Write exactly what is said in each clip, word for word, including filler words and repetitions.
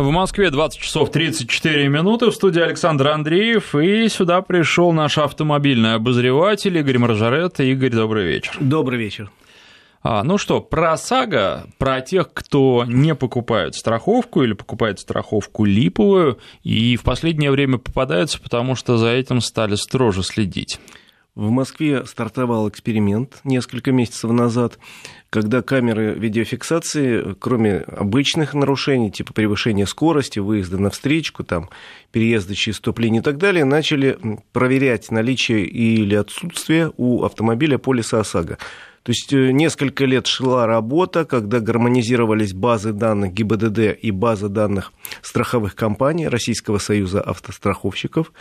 В Москве двадцать часов тридцать четыре минуты, в студии Александр Андреев, и сюда пришел наш автомобильный обозреватель Игорь Маржарет. Игорь, добрый вечер. Добрый вечер. А, ну что, про ОСАГО, про тех, кто не покупает страховку или покупает страховку липовую, и в последнее время попадаются, потому что за этим стали строже следить. В Москве стартовал эксперимент несколько месяцев назад, когда камеры видеофиксации, кроме обычных нарушений, типа превышения скорости, выезда на встречку, там, переезда через стоп-линию и так далее, начали проверять наличие или отсутствие у автомобиля полиса ОСАГО. То есть несколько лет шла работа, когда гармонизировались базы данных ГИБДД и базы данных страховых компаний Российского союза автостраховщиков.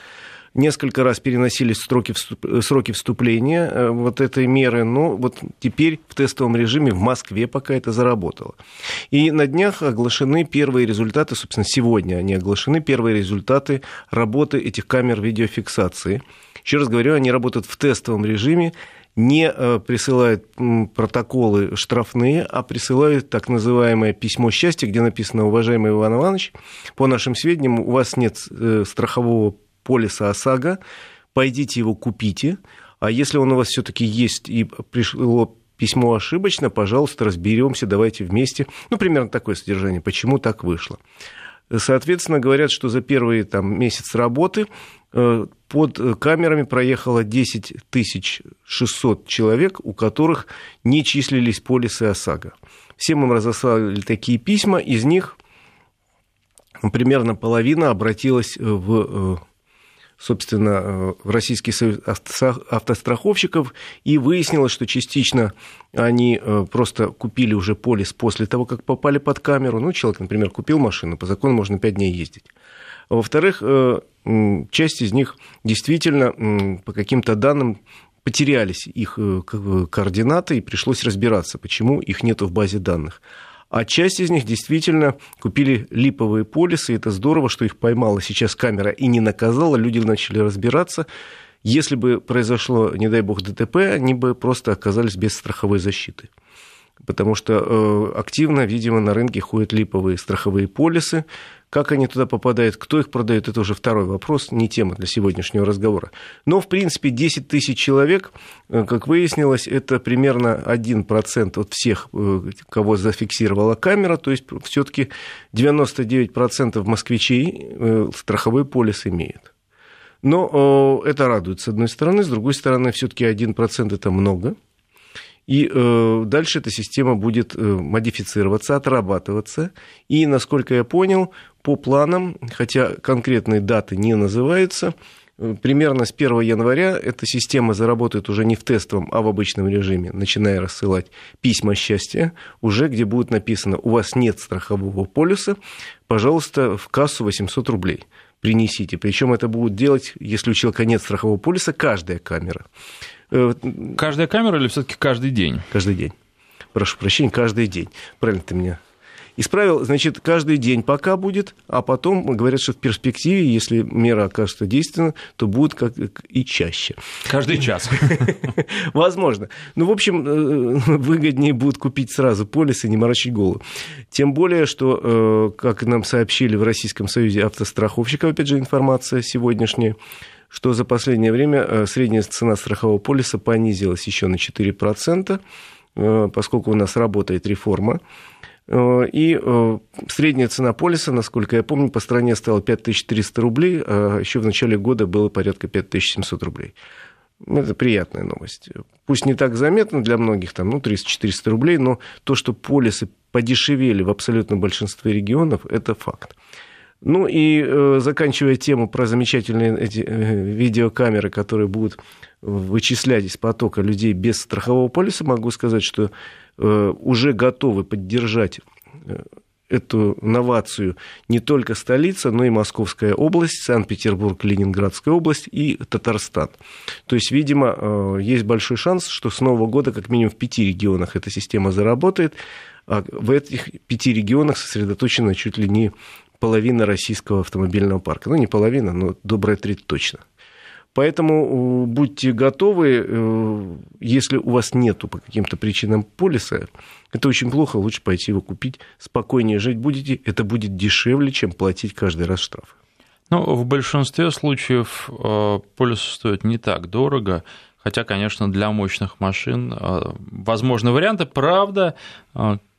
Несколько раз переносились сроки, сроки вступления вот этой меры, но вот теперь в тестовом режиме в Москве пока это заработало. И на днях оглашены первые результаты, собственно, сегодня они оглашены, первые результаты работы этих камер видеофиксации. Еще раз говорю, они работают в тестовом режиме, не присылают протоколы штрафные, а присылают так называемое письмо счастья, где написано: уважаемый Иван Иванович, по нашим сведениям, у вас нет страхового полиса ОСАГО, пойдите его купите, а если он у вас все-таки есть и пришло письмо ошибочно, пожалуйста, разберемся, давайте вместе. Ну, примерно такое содержание, почему так вышло. Соответственно, говорят, что за первый там, месяц работы под камерами проехало десять тысяч шестьсот человек, у которых не числились полисы ОСАГО. Всем им разослали такие письма, из них примерно половина обратилась в... собственно, в Российский союз автостраховщиков, и выяснилось, что частично они просто купили уже полис после того, как попали под камеру. Ну, человек, например, купил машину, по закону можно пять дней ездить. Во-вторых, часть из них действительно по каким-то данным потерялись их координаты, и пришлось разбираться, почему их нету в базе данных. А часть из них действительно купили липовые полисы, и это здорово, что их поймала сейчас камера и не наказала, люди начали разбираться. Если бы произошло, не дай бог, ДТП, они бы просто оказались без страховой защиты. Потому что активно, видимо, на рынке ходят липовые страховые полисы. Как они туда попадают, кто их продает, это уже второй вопрос, не тема для сегодняшнего разговора. Но, в принципе, десять тысяч человек, как выяснилось, это примерно один процент от всех, кого зафиксировала камера. То есть все-таки девяносто девять процентов москвичей страховой полис имеют. Но это радует, с одной стороны. С другой стороны, все-таки один процент это много. И дальше эта система будет модифицироваться, отрабатываться. И, насколько я понял, по планам, хотя конкретные даты не называются, примерно с первого января эта система заработает уже не в тестовом, а в обычном режиме, начиная рассылать письма счастья, уже где будет написано: у вас нет страхового полиса, пожалуйста, в кассу восемьсот рублей. Принесите. Причем это будут делать, если у человека нет страхового полиса, каждая камера. Каждая камера или все-таки каждый день? Каждый день. Прошу прощения, каждый день. Правильно ты меня исправил. Значит, каждый день пока будет, а потом говорят, что в перспективе, если мера окажется действенна, то будет как и чаще. Каждый час. Возможно. Ну, в общем, выгоднее будет купить сразу полис и не морочить голову. Тем более, что, как нам сообщили в Российском союзе автостраховщиков, опять же, информация сегодняшняя, что за последнее время средняя цена страхового полиса понизилась еще на четыре процента, поскольку у нас работает реформа. И средняя цена полиса, насколько я помню, по стране стала пять тысяч триста рублей, а еще в начале года было порядка пять тысяч семьсот рублей. Это приятная новость. Пусть не так заметно для многих, там, ну, триста-четыреста рублей, но то, что полисы подешевели в абсолютном большинстве регионов, это факт. Ну и заканчивая тему про замечательные эти видеокамеры, которые будут вычислять из потока людей без страхового полиса, могу сказать, что уже готовы поддержать эту новацию не только столица, но и Московская область, Санкт-Петербург, Ленинградская область и Татарстан. То есть, видимо, есть большой шанс, что с Нового года как минимум в пяти регионах эта система заработает, а в этих пяти регионах сосредоточено чуть ли не половина российского автомобильного парка. Ну, не половина, но добрая треть точно. Поэтому будьте готовы, если у вас нету по каким-то причинам полиса, это очень плохо, лучше пойти его купить, спокойнее жить будете, это будет дешевле, чем платить каждый раз штрафы. Ну, в большинстве случаев полис стоит не так дорого, хотя, конечно, для мощных машин возможны варианты, правда,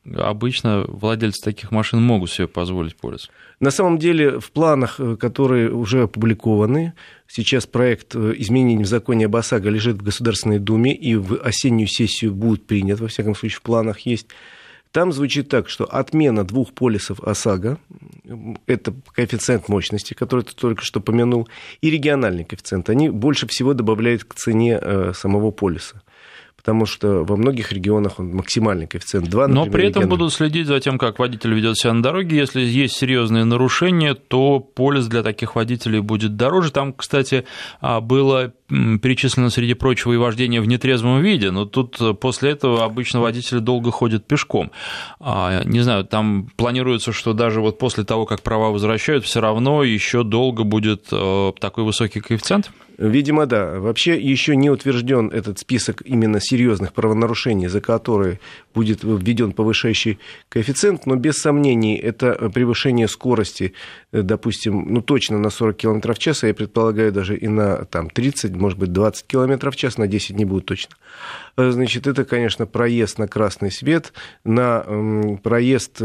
обычно владельцы таких машин могут себе позволить полис. На самом деле, в планах, которые уже опубликованы, сейчас проект изменений в законе об ОСАГО лежит в Государственной Думе, и в осеннюю сессию будет принят, во всяком случае, в планах есть. Там звучит так, что отмена двух полисов ОСАГО, это коэффициент мощности, который ты только что помянул, и региональный коэффициент, они больше всего добавляют к цене самого полиса. Потому что во многих регионах он максимальный коэффициент два. Например, но при этом региональный. Будут следить за тем, как водитель ведет себя на дороге. Если есть серьезные нарушения, то полис для таких водителей будет дороже. Там, кстати, было перечислено, среди прочего, и вождение в нетрезвом виде. Но тут после этого обычно водители долго ходят пешком. Не знаю, там планируется, что даже вот после того, как права возвращают, все равно еще долго будет такой высокий коэффициент. Видимо, да. Вообще еще не утвержден этот список именно серьезных правонарушений, за которые будет введен повышающий коэффициент, но без сомнений это превышение скорости, допустим, ну точно на сорок километров в час, а я предполагаю даже и на там, тридцать, может быть, двадцать километров в час, на десять не будет точно. Значит, это, конечно, проезд на красный свет, на проезд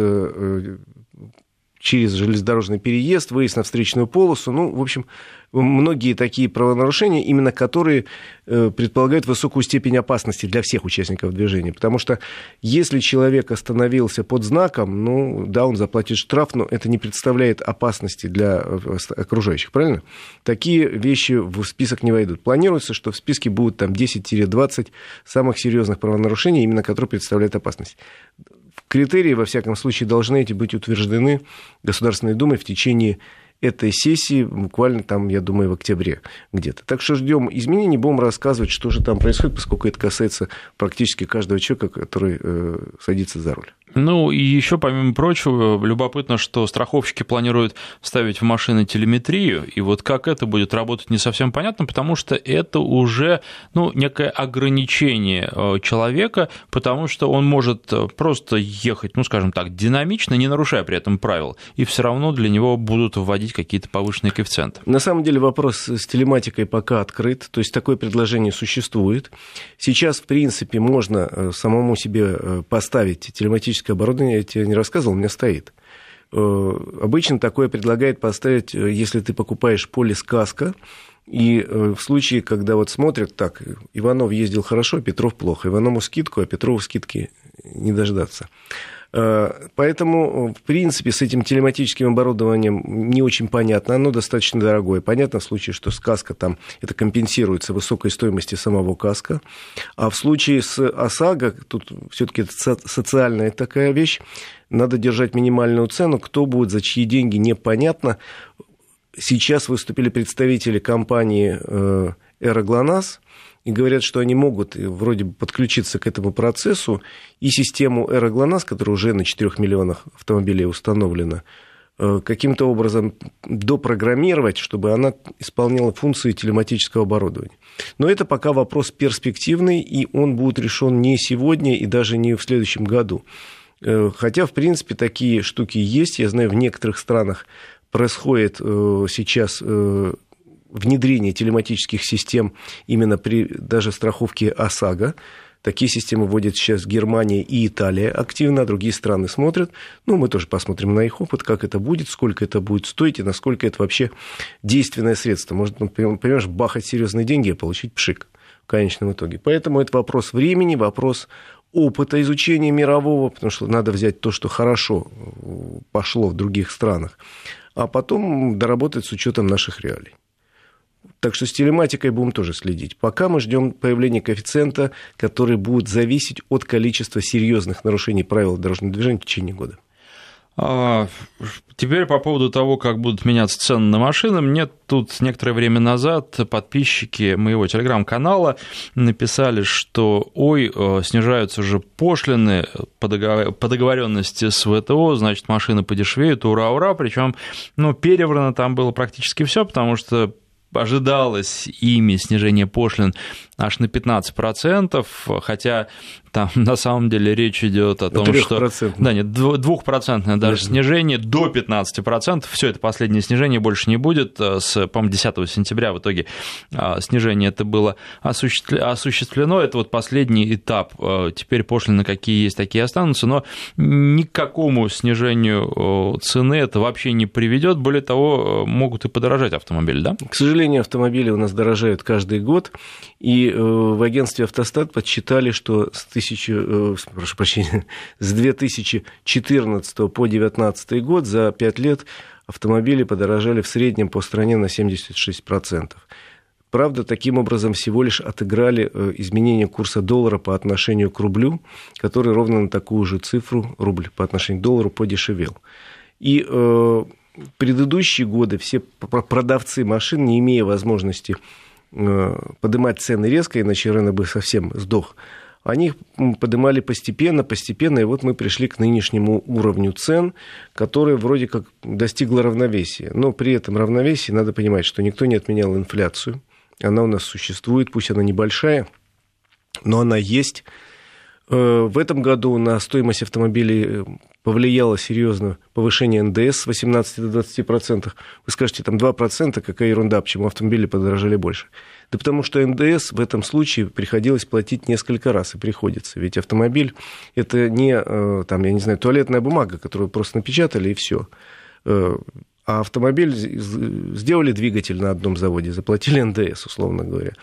через железнодорожный переезд, выезд на встречную полосу. Ну, в общем, многие такие правонарушения, именно которые предполагают высокую степень опасности для всех участников движения. Потому что если человек остановился под знаком, ну, да, он заплатит штраф, но это не представляет опасности для окружающих, правильно? Такие вещи в список не войдут. Планируется, что в списке будут там десять-двадцать самых серьезных правонарушений, именно которые представляют опасность. Критерии, во всяком случае, должны эти быть утверждены Государственной Думой в течение этой сессии, буквально там, я думаю, в октябре где-то. Так что ждем изменений, будем рассказывать, что же там происходит, поскольку это касается практически каждого человека, который э, садится за руль. Ну и еще, помимо прочего, любопытно, что страховщики планируют вставить в машины телеметрию, и вот как это будет работать, не совсем понятно, потому что это уже ну, некое ограничение человека, потому что он может просто ехать, ну скажем так, динамично, не нарушая при этом правил, и все равно для него будут вводить какие-то повышенные коэффициенты. На самом деле вопрос с телематикой пока открыт, то есть такое предложение существует. Сейчас, в принципе, можно самому себе поставить телематическую оборудование, я тебе не рассказывал, у меня стоит. Обычно такое предлагает поставить, если ты покупаешь полис каско, и в случае, когда вот смотрят, так, Иванов ездил хорошо, Петров плохо, Иванову скидку, а Петрову скидки не дождаться. Поэтому, в принципе, с этим телематическим оборудованием не очень понятно, оно достаточно дорогое. Понятно в случае, что с каско там это компенсируется высокой стоимостью самого каско, а в случае с ОСАГО, тут все-таки это социальная такая вещь, надо держать минимальную цену, кто будет, за чьи деньги, непонятно. Сейчас выступили представители компании «Эра Глонасс», и говорят, что они могут вроде бы подключиться к этому процессу, и систему «Эра Глонасс», которая уже на четырёх миллионах автомобилей установлена, каким-то образом допрограммировать, чтобы она исполняла функции телематического оборудования. Но это пока вопрос перспективный, и он будет решен не сегодня и даже не в следующем году. Хотя, в принципе, такие штуки есть. Я знаю, в некоторых странах происходит сейчас внедрение телематических систем именно при даже страховке ОСАГО. Такие системы вводят сейчас Германия и Италия активно, другие страны смотрят. Ну, мы тоже посмотрим на их опыт, как это будет, сколько это будет стоить и насколько это вообще действенное средство. Может, ну, понимаешь, бахать серьезные деньги и получить пшик в конечном итоге. Поэтому это вопрос времени, вопрос опыта изучения мирового, потому что надо взять то, что хорошо пошло в других странах, а потом доработать с учетом наших реалий. Так что с телематикой будем тоже следить. Пока мы ждем появления коэффициента, который будет зависеть от количества серьезных нарушений правил дорожного движения в течение года. А теперь по поводу того, как будут меняться цены на машины. Мне тут некоторое время назад подписчики моего телеграм-канала написали, что ой, снижаются же пошлины по договоренности с ВТО, значит, машины подешевеют, ура-ура. Причем ну, переврано там было практически все, потому что ожидалось ими снижение пошлин аж на пятнадцать процентов, хотя там на самом деле речь идет о том, что... Да, нет, двухпроцентное даже да. снижение до пятнадцати процентов. Все это последнее снижение больше не будет. С, по-моему, десятого сентября в итоге снижение это было осуществлено. Это вот последний этап. Теперь пошлины какие есть, такие останутся, но ни к какому снижению цены это вообще не приведет. Более того, могут и подорожать автомобили, да? К сожалению, автомобили у нас дорожают каждый год, и в агентстве «Автостат» подсчитали, что с тысячи Тысячу, прошу прощения, с две тысячи четырнадцатого по две тысячи девятнадцатый год за пять лет автомобили подорожали в среднем по стране на семьдесят шесть процентов. Правда, таким образом всего лишь отыграли изменение курса доллара по отношению к рублю, который ровно на такую же цифру, рубль по отношению к доллару, подешевел. И в предыдущие годы все продавцы машин, не имея возможности поднимать цены резко, иначе рынок бы совсем сдох, они их поднимали постепенно, постепенно, и вот мы пришли к нынешнему уровню цен, который вроде как достигло равновесия. Но при этом равновесии надо понимать, что никто не отменял инфляцию. Она у нас существует, пусть она небольшая, но она есть. В этом году на стоимость автомобилей повлияло серьезно повышение эн дэ эс с восемнадцати до двадцати процентов. Вы скажете, там два процента, какая ерунда, почему автомобили подорожали больше? Да потому что эн дэ эс в этом случае приходилось платить несколько раз, и приходится. Ведь автомобиль – это не, там, я не знаю, туалетная бумага, которую просто напечатали, и все. А автомобиль сделали двигатель на одном заводе, заплатили эн дэ эс, условно говоря.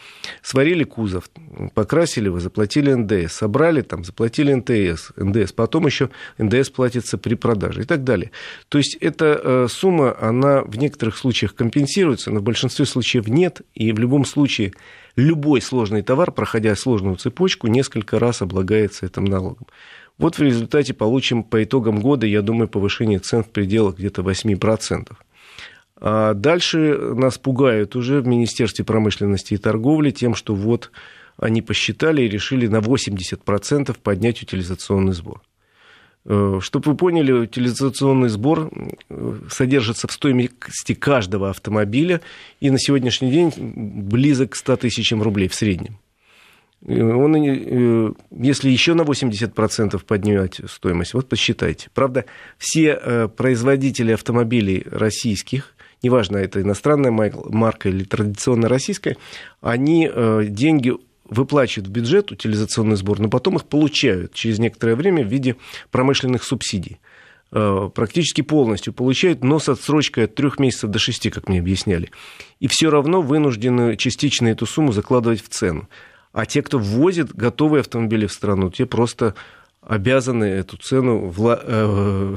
Сварили кузов, покрасили его, заплатили эн дэ эс. Собрали там, заплатили эн тэ эс, эн дэ эс. Потом еще эн дэ эс платится при продаже и так далее. То есть эта сумма, она в некоторых случаях компенсируется, но в большинстве случаев нет. И в любом случае любой сложный товар, проходя сложную цепочку, несколько раз облагается этим налогом. Вот в результате получим по итогам года, я думаю, повышение цен в пределах где-то восьми процентов. А дальше нас пугают уже в Министерстве промышленности и торговли тем, что вот они посчитали и решили на восемьдесят процентов поднять утилизационный сбор. Чтобы вы поняли, утилизационный сбор содержится в стоимости каждого автомобиля и на сегодняшний день близок к ста тысячам рублей в среднем. Он, если еще на восемьдесят процентов поднять стоимость, вот посчитайте. Правда, все производители автомобилей российских, неважно, это иностранная марка или традиционно российская, они деньги выплачивают в бюджет, утилизационный сбор, но потом их получают через некоторое время в виде промышленных субсидий. Практически полностью получают, но с отсрочкой от трех месяцев до шести, как мне объясняли. И все равно вынуждены частично эту сумму закладывать в цену. А те, кто ввозит готовые автомобили в страну, те просто обязаны эту цену вла... э...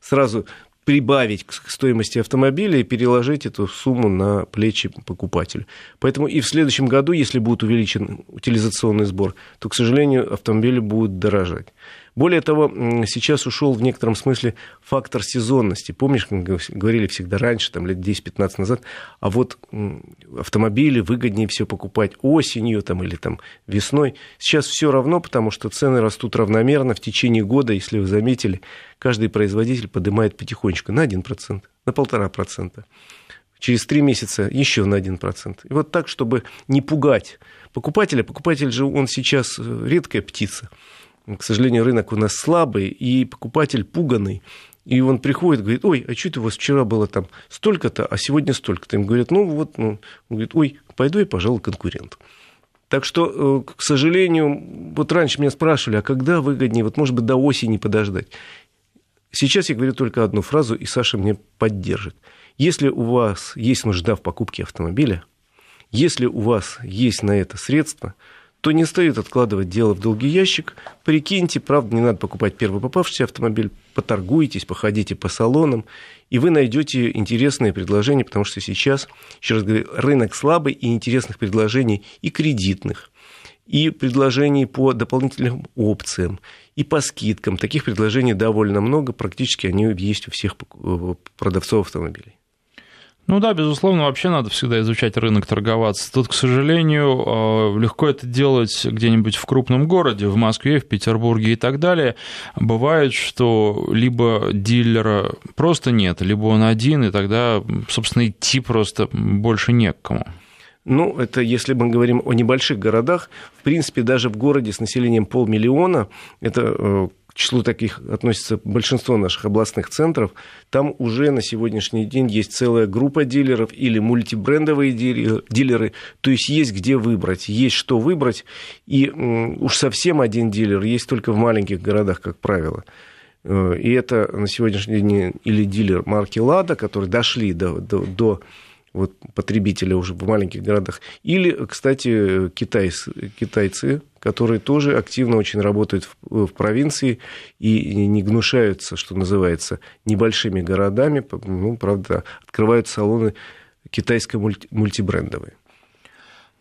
сразу прибавить к стоимости автомобиля и переложить эту сумму на плечи покупателя. Поэтому и в следующем году, если будет увеличен утилизационный сбор, то, к сожалению, автомобили будут дорожать. Более того, сейчас ушел в некотором смысле фактор сезонности. Помнишь, мы говорили всегда раньше, там, лет десять-пятнадцать назад, а вот автомобили выгоднее все покупать осенью там, или там, весной. Сейчас все равно, потому что цены растут равномерно в течение года, если вы заметили, каждый производитель поднимает потихонечку на один процент, на полтора процента. Через три месяца еще на один процент. И вот так, чтобы не пугать покупателя. Покупатель же, он сейчас редкая птица. К сожалению, рынок у нас слабый, и покупатель пуганный. И он приходит, говорит, ой, а что это у вас вчера было там столько-то, а сегодня столько-то? Им говорят, ну вот, ну. Он говорит, ой, пойду и, пожалуй, конкурент. Так что, к сожалению, вот раньше меня спрашивали, а когда выгоднее, вот может быть, до осени подождать? Сейчас я говорю только одну фразу, и Саша меня поддержит. Если у вас есть нужда в покупке автомобиля, если у вас есть на это средства, то не стоит откладывать дело в долгий ящик. Прикиньте, правда, не надо покупать первый попавшийся автомобиль, поторгуйтесь, походите по салонам, и вы найдете интересные предложения, потому что сейчас, еще раз говорю, рынок слабый, и интересных предложений и кредитных, и предложений по дополнительным опциям, и по скидкам. Таких предложений довольно много, практически они есть у всех продавцов автомобилей. Ну да, безусловно, вообще надо всегда изучать рынок, торговаться. Тут, к сожалению, легко это делать где-нибудь в крупном городе, в Москве, в Петербурге и так далее. Бывает, что либо дилера просто нет, либо он один, и тогда, собственно, идти просто больше не к кому. Ну, это если мы говорим о небольших городах, в принципе, даже в городе с населением полмиллиона, это... к числу таких относится большинство наших областных центров, там уже на сегодняшний день есть целая группа дилеров или мультибрендовые дилеры, то есть есть где выбрать, есть что выбрать, и уж совсем один дилер есть только в маленьких городах, как правило. И это на сегодняшний день или дилер марки «Лада», которые дошли до, до, до вот, потребителя уже в маленьких городах, или, кстати, китайцы, китайцы которые тоже активно очень работают в, в провинции и не гнушаются, что называется, небольшими городами. Ну, правда, открывают салоны китайско-мультибрендовые.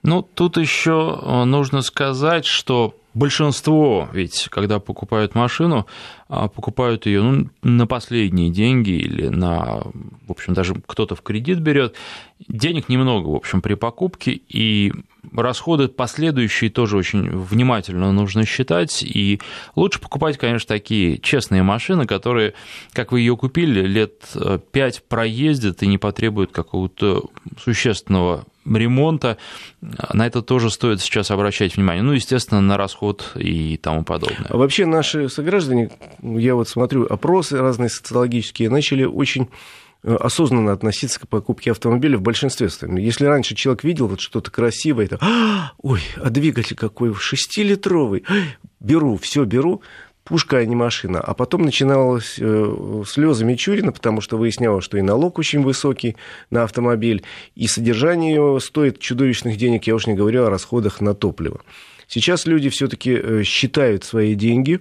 Ну, тут еще нужно сказать, что большинство, ведь, когда покупают машину, покупают ее ну, на последние деньги или на, в общем, даже кто-то в кредит берет. Денег немного, в общем, при покупке, и расходы последующие тоже очень внимательно нужно считать, и лучше покупать, конечно, такие честные машины, которые, как вы ее купили, лет пять проездят и не потребуют какого-то существенного ремонта. На это тоже стоит сейчас обращать внимание. Ну, естественно, на расход и тому подобное. А вообще наши сограждане, я вот смотрю опросы разные социологические, начали очень осознанно относиться к покупке автомобиля в большинстве стран. Если раньше человек видел вот что-то красивое, то а, ой, а двигатель какой шестилитровый, беру, все беру, пушка, а не машина. А потом начиналось э, слезы Мичурина, потому что выяснялось, что и налог очень высокий на автомобиль, и содержание его стоит чудовищных денег, я уж не говорю о расходах на топливо. Сейчас люди все-таки считают свои деньги,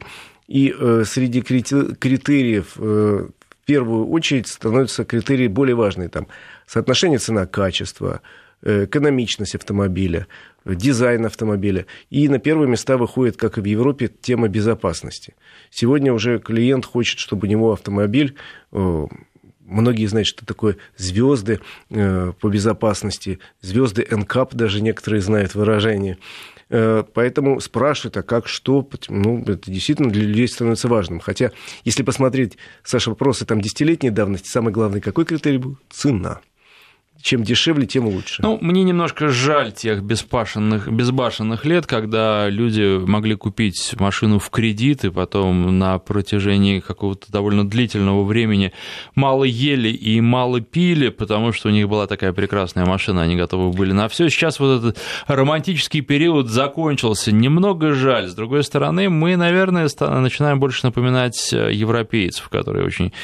и э, среди критериев э, в первую очередь становятся критерии более важные. Там, соотношение цена-качество, экономичность автомобиля, дизайн автомобиля. И на первые места выходит, как и в Европе, тема безопасности. Сегодня уже клиент хочет, чтобы у него автомобиль... Многие знают, что такое звезды по безопасности, звезды Эн Кап, даже некоторые знают выражение. Поэтому спрашивают, а как, что, ну, это действительно для людей становится важным. Хотя, если посмотреть, Саша, вопросы там десятилетней давности, самый главный какой критерий был? Цена. Чем дешевле, тем лучше. Ну, мне немножко жаль тех беспашенных, безбашенных лет, когда люди могли купить машину в кредит и потом на протяжении какого-то довольно длительного времени мало ели и мало пили, потому что у них была такая прекрасная машина, они готовы были на все. Сейчас вот этот романтический период закончился. Немного жаль. С другой стороны, мы, наверное, начинаем больше напоминать европейцев, которые очень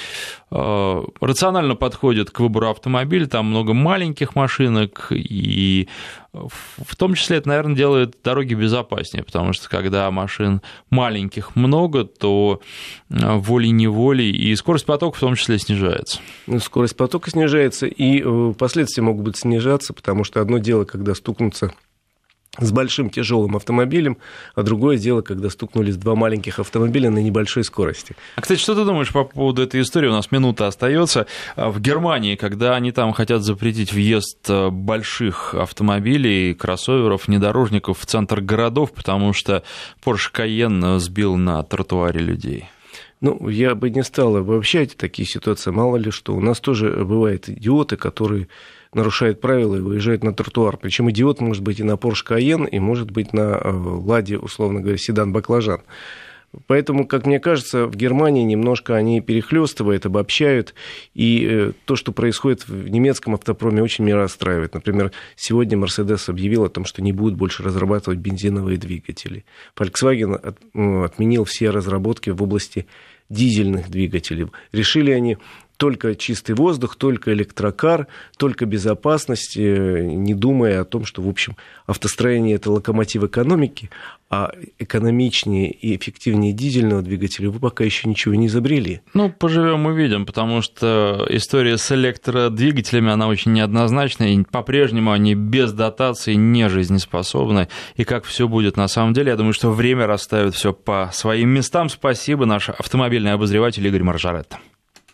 э, рационально подходят к выбору автомобиля, там много маленьких машинок, и в том числе это, наверное, делает дороги безопаснее, потому что когда машин маленьких много, то волей-неволей и скорость потока в том числе снижается. Скорость потока снижается, и последствия могут быть снижаться, потому что одно дело, когда стукнутся с большим тяжелым автомобилем, а другое дело, когда стукнулись два маленьких автомобиля на небольшой скорости. А, кстати, что ты думаешь по поводу этой истории? У нас минута остается. В Германии, когда они там хотят запретить въезд больших автомобилей, кроссоверов, внедорожников в центр городов, потому что Porsche Cayenne сбил на тротуаре людей. Ну, я бы не стал обобщать такие ситуации, мало ли что. У нас тоже бывают идиоты, которые нарушает правила и выезжает на тротуар. Причем идиот может быть и на Porsche Cayenne, и может быть на Ладе, условно говоря, седан-баклажан. Поэтому, как мне кажется, в Германии немножко они перехлёстывают, обобщают, и то, что происходит в немецком автопроме, очень меня расстраивает. Например, сегодня Mercedes объявил о том, что не будут больше разрабатывать бензиновые двигатели. Volkswagen отменил все разработки в области дизельных двигателей. Решили они... Только чистый воздух, только электрокар, только безопасность, не думая о том, что, в общем, автостроение – это локомотив экономики, а экономичнее и эффективнее дизельного двигателя вы пока еще ничего не изобрели. Ну, поживем увидим, потому что история с электродвигателями, она очень неоднозначная, и по-прежнему они без дотации не жизнеспособны, и как все будет на самом деле, я думаю, что время расставит все по своим местам. Спасибо, наш автомобильный обозреватель Игорь Маржарет.